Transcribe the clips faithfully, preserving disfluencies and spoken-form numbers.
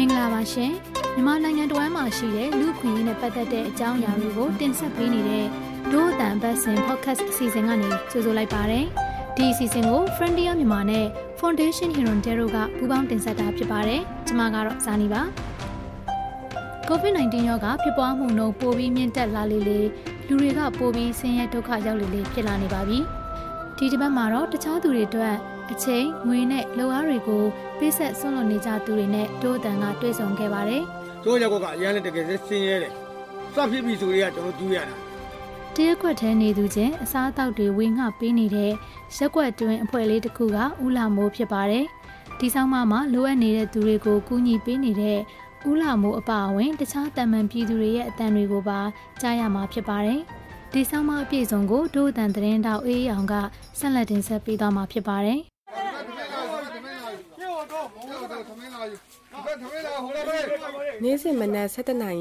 COVID nineteen ဒီတိဘက်မှာတော့တခြားသူတွေအတွက်အချိန်ငွေနဲ့လှုပ်အားတွေကိုပိတ်ဆက်ဆွန့်လွတ်နေကြသူတွေနဲ့တိုးတန်ကတွေ့ဆုံခဲ့ပါတယ်။တို့ရောက်ကအရန်နဲ့တကယ်စင်းရဲတယ်။စဖြစ်ပြီးဆိုရကျွန်တော်ကြည့်ရတာ။တရက်ခွက်ထဲနေသူချင်းအစားတောက်တွေဝင်းကပေးနေတဲ့ရက်အတန်တွေကိုပါကြားရမှာဖြစ်ပါတယ်။ဒီဆောင်မမှာလိုအပ်နေတဲ့သူတွေကိုကူညီပေးနေတဲ့ဥလာမိုးဖြစ်ပါတယ်။ဒီဆောင်မအပြည့်စုံကိုတိုးတန်သတင်းတောက်အေးအောင်ကဆက်လက်တင်ဆက်ပေးသွားမှာဖြစ်ပါတယ်။ Nesimana Satanai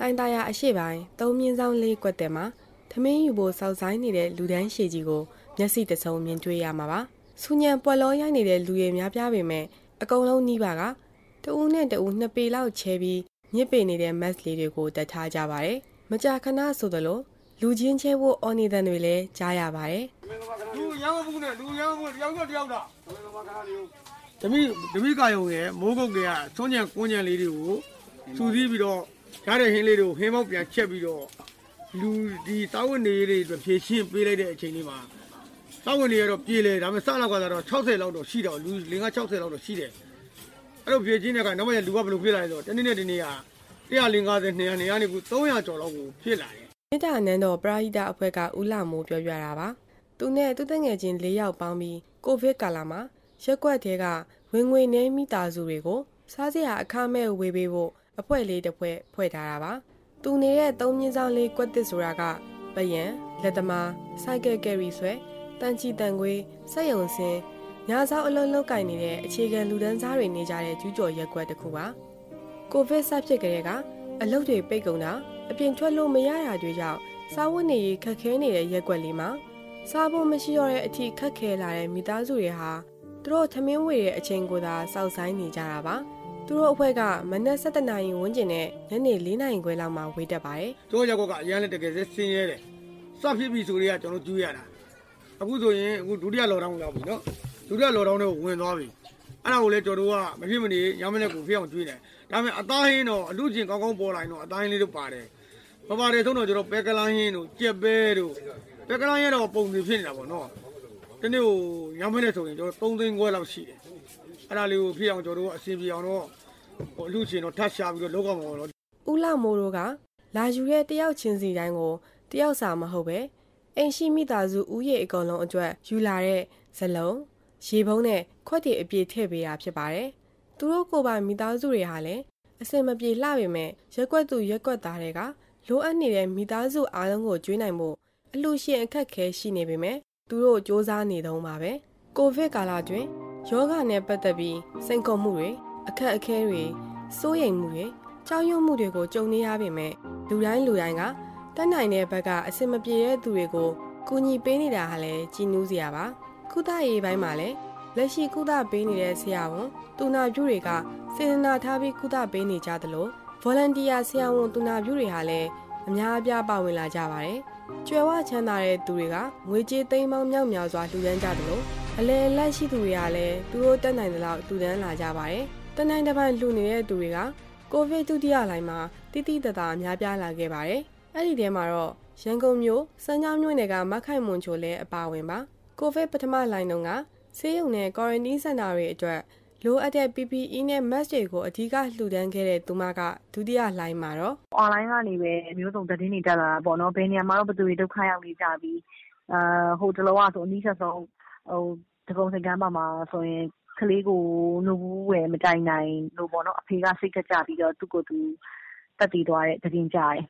Landaya Ashibai, Domizan Lake Guatema, Tamibo Southside needed Ludan Shijigo, Nasita Somian to Yamava, Sunya Poloya needed Luyamia Piavime, a Golo Nibaga, the Une the Unapila Chevi, Nipe needed Maslego, the Tajavare, Majacana Sodolo, Lujin Chevo Oni than Ville, Jayavare. The Mikayo, Mogoga, Sonia Konya Lady, Suzibido, Karahin Lido, Hemopia Chebido, the Tower Nere, the Pachin Pile Chinima, Tower Nere of Pile, Amasana, Chelsea out of Shida, Linga Chelsea out of Shida. I don't pay Gina, no one to Villa, and in the near, they are Linga and Nianibu, Toya Toro, Pila. Nita and no Braida Pega Ulamo, Yarava, Dune, Dudangagin, Lea Bambi, Gove Kalama. Shekwatega, when we name me Tazuego, Sazia Kame Webebo, a poet the poet poetarava, Dune Domizan Lake Guatesuraga, Bayen, Ledama, Saga Gariswe, Tanchi Dangue, Sayon Se, Naza Olokani, Chigan Ludanzari Nijare, Jujo Yaguatacuba, Gove Sapchega, a loaded begona, a pintualo Mayara Duja, Sawone Kakene Yagualima, Sabo Machiore Ati Kakela and Midazuriha. Through Taminwe, a Chengoda, Southside Nijarava, through Wega, Manasatana in Wunjene, and Lina in Guelama with the bay. Toyagoga, Yana to get the senior. Safi Visuria to Duyana. Abuzo would do the Lorano, to the Lorano, when Lobby. And I will let you do a Mahimini, Yamanaku Fion Twin. Dame Adahino, Lujin Congolino, Adahin little party. Babare Tono, Pecalahino, Cheberu, Pecalahino, Pongifina. The new Yamaneto, Ponding Well of Sea. And I will appear on the Sibiano or Lucin or Tasha with Logamoro. Ula Moroga, La Julia del Chinzi Dango, Del Samahobe, and she meet as Uye Golon Adre, Julare, Salon, Shibone, Quati a bit heavy at Pibare, Duroco by Midazuri Hale, a same a bit lavime, Jaguatu Yagotarega, Lo Annie and Midazu Alango Junimo, a Lucian Kake, she nebime. Duro Josani Domabe, Gove Galadre, Yoga Nebatabi, Senko Mure, Aka Kerry, Soye Mure, Chayo Murego, Joni Abime, Duran Luranga, Tanine Baga, Semapia Durego, Guni Benida Hale, Ginuziava, Kudae by Male, Leshi Kuda Benida Siavo, Duna Juriga, Sena Tabi Kuda Beni Jadalo, Volandia Siavo Duna Juri Hale, Amyabia Bawila Javare. Jua Chanare Duriga, Wiji Daimon Yamazwa Duran Jadlo, Ale Lashi Duriale, Duro Danan La Duran La Javare, Dananaban Lunire Duriga, Gove to Dialima, Didi Dadam Yabiala Gevare, Ali de Maro, Shangomyo, Sanyam Nunega, Makai Monchole, Bawima, Gove Patama Linonga, Seone Gorendi Sanare Dre, Lo at a B P in a Mastrigo, a Tiga Ludan Gere, Dumaga, Tudia Limaro. Online anyway, Mutum Dadinita, Bonopenia Marabu, Kayawi Javi, Hoteloas, Onisa, so the Gamma, so in Caligo, Nubu, and Medina, no Bono, Piga, Sika Javi, to go to Tati Dwyer, Tadin Jai.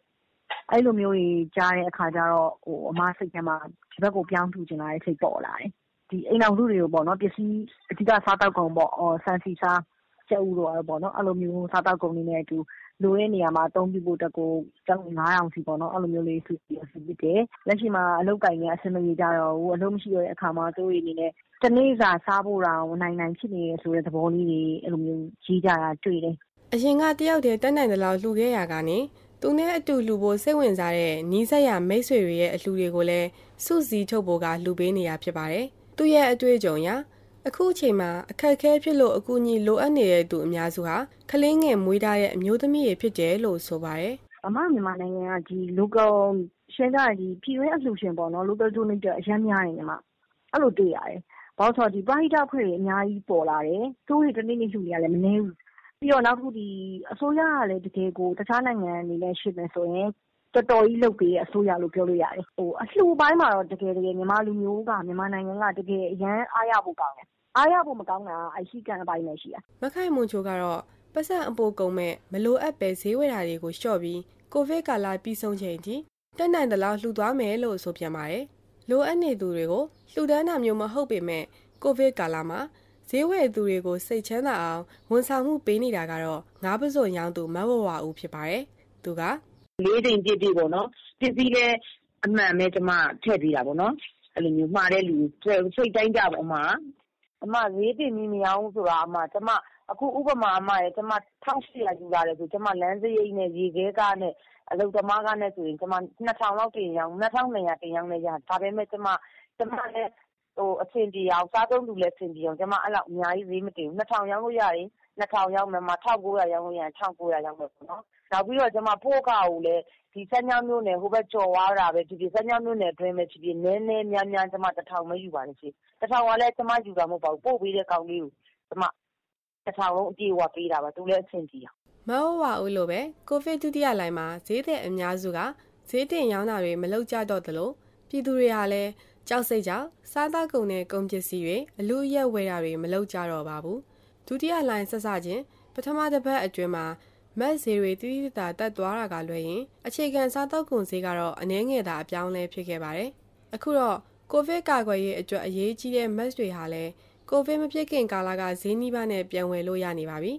I don't know Jai, a Kadaro, or Master Gamma, Chicago Pian to Janai, take ball line. The Inaudio, not the sea, Tita Sata Gombo or San Sisa, ကျောက်တော့ပေါ့နော်အဲ့လိုမျိုးစားတောက်ကုန်လေးနဲ့အတူလိုတဲ့နေရာမှာအသုံးပြုဖို့တက်ကိုကျောက်ငါးအောင်စီပေါ့နော်အဲ့လိုမျိုးလေးစုပြီးအစီပစ်တယ်လက်ရှိမှာအလုပ်ကိုင်ကအဆင်မပြေကြတော့ဘူးအလုပ်မရှိတော့တဲ့အခါမှာသူ့ရဲ့အနေနဲ့တနေ့စာစားဖို့တောင်နိုင်နိုင်ဖြစ်နေရဆိုတဲ့သဘောလေးတွေအဲ့လိုမျိုးကြီးကြတာတွေ့တယ်အရင်ကတယောက်တည်းတက်နိုင်တယ်လို့လှူခဲ့ရတာကနေသူနဲ့အတူလှူဖို့စိတ်ဝင်စားတဲ့နီးစပ်ရာမိတ်ဆွေတွေရဲ့အလှူတွေကိုလည်းစုစည်းထုတ်ဖို့ကလှူပေးနေရဖြစ်ပါတယ်သူရဲ့အတွေ့အကြုံရအခုအချိန်မှာအခက်အခဲဖြစ်လို့အကူအညီလိုအပ်နေတဲ့သူအများစုဟာကလေးငယ်မွေးသားရဲ့အမျိုးသမီးတွေဖြစ်တယ်လို့ဆိုပါတယ်။အမမြန်မာနိုင်ငံကဒီ local ရှင်းတာဒီပြည်တွင်းအလှူရှင်ပေါ့နော် local donor အများကြီးနေမှာအဲ့လိုတွေ့ရတယ်။ဘာလို့ဆိုဒီပရိဒတ်ဖွဲ့တွေအများကြီးပေါ်လာတယ်။သူတွေတနေ့နေ့လှူနေရလဲမနေဘူး။ပြီးတော့နောက်ခုဒီအစိုးရကလည်းတကယ်ကိုတခြားနိုင်ငံတွေနဲ့ရှင်းမယ်ဆိုရင်တော်တော်ကြီးလုပ်ပေးရအစိုးရလို့ပြောလို့ရတယ်ဟိုအလှူပိုင်းမှာတော့တကယ်တကယ်မြန်မာလူမျိုးကမြန်မာနိုင်ငံကတကယ်အရန်အားရဖို့ကောင်းတယ်အားရဖို့မကောင်းတာအရှိကန်အပိုင်းနဲ့ရှိရမခိုင်မွန်ချိုကတော့ပတ်စံအပိုကုံမဲ့မလိုအပ်ပဲဈေးဝယ်တာတွေကိုလျှော့ပြီးကိုဗစ်ကာလပြီးဆုံးချိန်ထိတက်နိုင်သလားလှူသွားမယ်လို့ဆိုပြန်ပါတယ်လိုအပ်နေသူတွေကိုလှူဒန်းတာမျိုးမဟုတ်ပေမဲ့ကိုဗစ်ကာလမှာဈေးဝယ်သူတွေကိုစိတ်ချမ်းသာအောင်ဝန်ဆောင်မှုပေးနေတာကတော့ငါးပစွန်ရောင်းသူမဝဝဦးဖြစ်ပါတယ်သူကလေးတင်ပြပြပေါ့နော်ပြစီလဲအမှန်ပဲကျမထည့်ပြတာပေါ့နော်အဲ့လိုမျိုးမှားတဲ့လူစိတ်တိုင်းကြပါအမအမလေးတင်မီမရအောင်ဆိုတာအမကျမအခုဥပမာအမရဲ့ကျမတစ်ထောင်ရှစ်ရာယူလာတယ်ဆိုကျမလမ်းစရိတ်နဲ့ရေခဲကားနဲ့အလုပ်သမားကားနဲ့ဆိုရင်ကျမနှစ်ထောင်လောက်တင်ရအောင်နှစ်ထောင်နှစ်ရာတင်ရအောင်လဲရဒါပဲမဲ့ကျမကျမလည်းဟိုအဆင်ပြေအောင်စားသုံးသူလည်းအဆင်ပြေအောင်ကျမအဲ့လောက်အများကြီးဈေးမတင်ဘူးနှစ်ထောင်ရောင်းလို့ရတယ်နှစ်ထောင်ရောင်းမယ်မှာတစ်ထောင်ကိုးရာရောင်းလို့ရတယ်တစ်ထောင်ကိုးရာရောင်းမယ်ပေါ့နော်နောက်ပြီးတော့ကျွန်မပို့ကားကိုလည်းဒီစက်ညောင်းမျိုးနဲ့ဟိုဘက်ကြော်သွားတာပဲဒီဒီစက်ညောင်းမျိုးနဲ့တွင်းပဲဒီဒီနည်းနည်းများများကျွန်မတစ်ထောင်ပဲယူပါလိမ့်ရှိတစ်ထောင်ကလည်းကျွန်မယူတာမဟုတ်ပါဘူးပို့ပေးတဲ့ကောင်လေးကိုကျွန်မတစ်ထောင်လုံးအပြေဝပေးတာပါသူလည်းအဆင်ပြေအောင်မဟုတ်ပါဘူးလို့ပဲကိုဗစ်ဒုတိယလှိုင်းမှာဈေးတဲ့အများစုကဈေးတင်ရောင်းတာတွေမလုပ်ကြတော့သလိုပြည်သူတွေဟာလည်းကြောက်စိတ်ကြောင့်စားသောက်ကုန်နဲ့ကုန်ပစ္စည်းတွေအလူအယက်ဝယ်တာတွေမလုပ်ကြတော့ပါဘူးဒုတိယလှိုင်းဆက်စချင်းပထမတစ်ပတ်အတွင်းမှာမက်ဆေတွေတိတိတတ်တက်သွားတာကလွယ်ရင်အခြေခံစားတောက်ကုန်ဈေးကတော့အနည်းငယ်သာအပြောင်းလဲဖြစ်ခဲ့ပါတယ်။အခုတော့ကိုဗစ်ကာကွယ်ရေးအတွက်အရေးကြီးတဲ့မက်တွေဟာလည်းကိုဗစ်မဖြစ်ခင်ကာလကဈေးနှိမ့်ပါနဲ့ပြန်ဝယ်လို့ရနေပါပြီ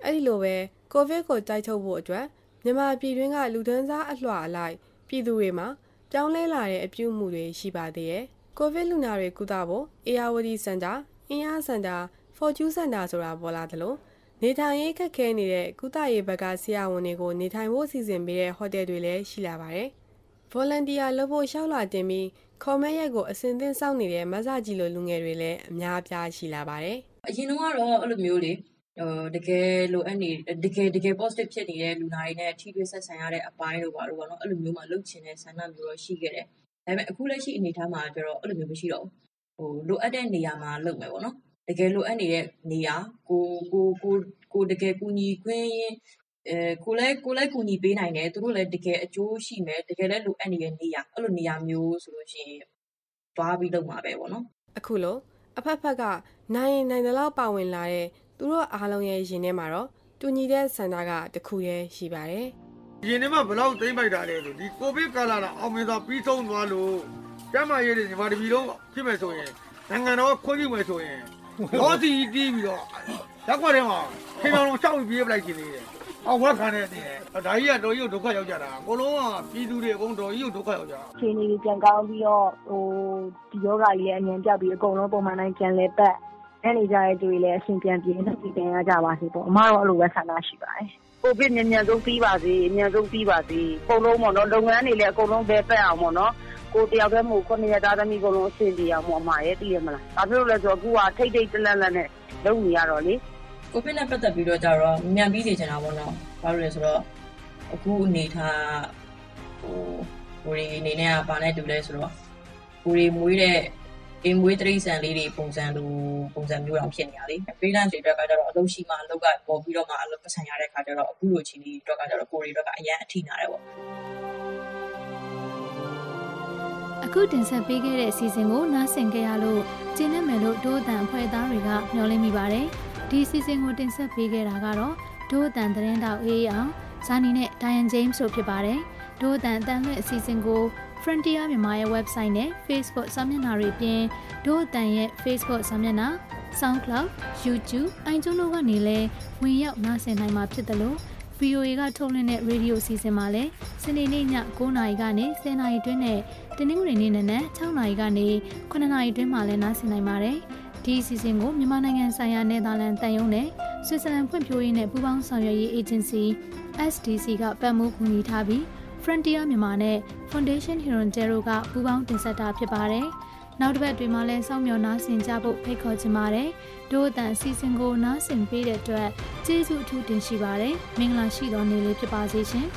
။အဲဒီလိုပဲကိုဗစ်ကိုတိုက်ထုတ်ဖို့အတွက်မြန်မာပြည်တွင်းကလူဒန်းစားအလှအလိုက်ပြည်သူတွေမှာပြောင်းလဲလာတဲ့အပြုအမူတွေရှိပါသေးတယ်။ကိုဗစ်လူနာတွေကုသဖို့အေယာဝတီစင်တာ၊အင်းအားစင်တာ၊ဖော်ကျူးစင်တာဆိုတာပေါ်လာတယ်လို့နေထိုင်ရေးခက်ခဲနေတဲ့ကုသရေးဘက်ကဆရာဝန်တွေကိုနေထိုင်ဖို့စီစဉ်ပေးတဲ့ဟိုတယ်တွေလည်းရှိလာပါတယ်။ Volunteer လုပ်ဖို့လျှောက်လာတင်ပြီးခေါ်မဲရက်ကိုအစင်သင်းစောင့်နေတဲ့မဆာကြီးလိုလူငယ်တွေလည်းအများအပြားရှိလာပါတယ်။အရင်တုန်းကတော့အဲ့လိုမျိုးလေဟိုတကယ်လိုအပ်နေတကယ်တကယ် positive ဖြစ်နေတဲ့လူနာတွေနဲ့ထိတွေ့ဆက်ဆံရတဲ့အပိုင်းလိုပါလို့ပေါ့နော်အဲ့လိုမျိုးမှလှုပ်ချင်တဲ့ဆန္ဒမျိုးတော့ရှိခဲ့တယ်။ဒါပေမဲ့အခုလက်ရှိအနေအထားမှာကျတော့အဲ့လိုမျိုးမရှိတော့ဘူး။ဟိုလိုအပ်တဲ့နေရာမှာလုပ်မယ်ပေါ့နော်။တကယ်လိုအပ်နေတဲ့နေရာကိုကိုကိုကိုတကယ်ကူညီခွင့်ရင်အဲကိုလည်းကိုလည်းကူညီပေးနိုင်တယ်သူတို့လည်းတကယ်အကျိုးရှိမယ်တကယ်လည်းလိုအပ်နေတဲ့နေရာအဲ့လိုနေရာမျိုးဆိုလို့ရှိရင်သွားပြီးလုပ်မှာပဲပေါ့နော်အခုလို့အဖက်ဖက်ကနိုင်ရင်နိုင်တယ်လို့ပါဝင်လာတဲ့သူတို့အားလုံးရဲ့ရင်ထဲမှာတော့တူညီတဲ့စံသားကတစ်ခုရဲ့ရှိပါတယ်ရင်ထဲမှာဘလောက်သိမ့်ပိုက်တာလဲဆိုဒီကိုဗစ်ကာလကအောင်မြင်စွာပြီးဆုံးသွားလို့ကျန်းမာရေးတွေညီမတို့ပြည်လုံးဖြစ်မယ်ဆိုရင်နိုင်ငံတော်ခွင့်ပြုမယ်ဆိုရင်တော့ဒီတီးပြီးတော့ရက်ွက်ထဲမှာခေတောင်လုံးရှောက်ပြီးပြေးပလိုက်ခြင်းလေးတယ်။အော်ဝက်ခံနေတယ်။ဒါကြီးကတော်ကြီးကိုဒုက္ခရောက်ကြတာ။အကုန်လုံးကပြည်သူတွေအကုန်တော်ကြီးကိုဒုက္ခရောက်ကြတာ။ခြေနေကြီးပြန်ကောင်းပြီးတော့ဟိုဒီယောဂကြီးလည်းအငြင်းပြပြီးအကုန်လုံးပုံမှန်တိုင်းပြန်လဲပတ်အဲ့နေကြတဲ့သူတွေလည်းအဆင်ပြန်ပြေနေပြီးပြန်ရကြပါစေပေါ့။အမတော့အဲ့လိုပဲဆန္ဒရှိပါတယ်။ကိုဗစ်မြန်မြန်ဆုံးပြီးပါစေ။မြန်ဆုံးပြီးပါစေ။အကုန်လုံးပေါ့နော်။လုပ်ငန်းတွေလည်းအကုန်လုံးပဲပတ်အောင်ပေါ့နော်။ကိုတယောက်ပဲမဟုတ်ခုနှစ်ရသားသမီးကုန်လုံးအဆင်ပြေအောင်မမရဲ့တည်ရမလား။ဒါမျိုးလဲဆိုအခုကထိတ်ထိတ်တလန့်လန့်နဲ့လုံနေရတော့လေ။ကိုဗစ်နဲ့ပတ်သက်ပြီးတော့ကြတော့မြန်ပြီးနေချင်တာပေါ့နော်။ဘာလို့လဲဆိုတော့အခုအနေထားဟိုကိုရီအနေနဲ့ကဘာနဲ့တူလဲဆိုတော့ကိုရီမွေးတဲ့အင်းမွေးတရိတ်ဆန်လေးတွေပုံစံလိုပုံစံမျိုးအောင်ဖြစ်နေရလေ။ freelance တွေအတွက်ကတော့အလုပ်ရှိမှအလုပ်ကပေါ်ပြီးတော့မှအလုပ်ပတ်ဆိုင်ရတဲ့ခါကျတော့အခုလိုချင်းလေးတွေကတော့ကိုရီတွေကအရန်အထိနာတယ်ပေါ့။အခုတင်ဆက်ပေးခဲ့တဲ့အစီအစဉ်ကိုနားဆင်ကြရလို့ကျေနပ်မယ်လို့ဒို့အတန်ဖွဲ့သားတွေကမျှော်လင့်မိပါတယ်။ဒီအစီအစဉ်ကိုတင်ဆက်ပေးခဲ့တာကတော့ဒို့အတန်သတင်းတောက်အေးအောင်ဇာနီနဲ့ Diane James တို့ဖြစ်ပါတယ်။ဒို့အတန်အတန်ရဲ့အစီအစဉ်ကို Frontier မြန်မာရဲ့ website နဲ့ Facebook စာမျက်နှာတွေအပြင်ဒို့အတန်ရဲ့ Facebook စာမျက်နှာ SoundCloud, YouTube, and Jonova Nile, we out Nas and I'm up to the low. Vioga told in a radio season Malay, Senina, Gonaigani, then I do ne, the new in a net, town Igani, Conanai do Malenas in Imare, this is in Go, Mimanang and Sayane, Dalan Tayone, Switzerland Pumpu in a Bubang Sawyer Agency, S D C got Bamu Kunitabi, Frontier Mimane, Foundation Hirondero got Bubang Tinsata Pibare. Now the bad Male Sam Yonas in Jabo Peco Timare, do that season go nuts and paid it to a Jesu Tutin Shibare, Mingla Shidon Elipazation.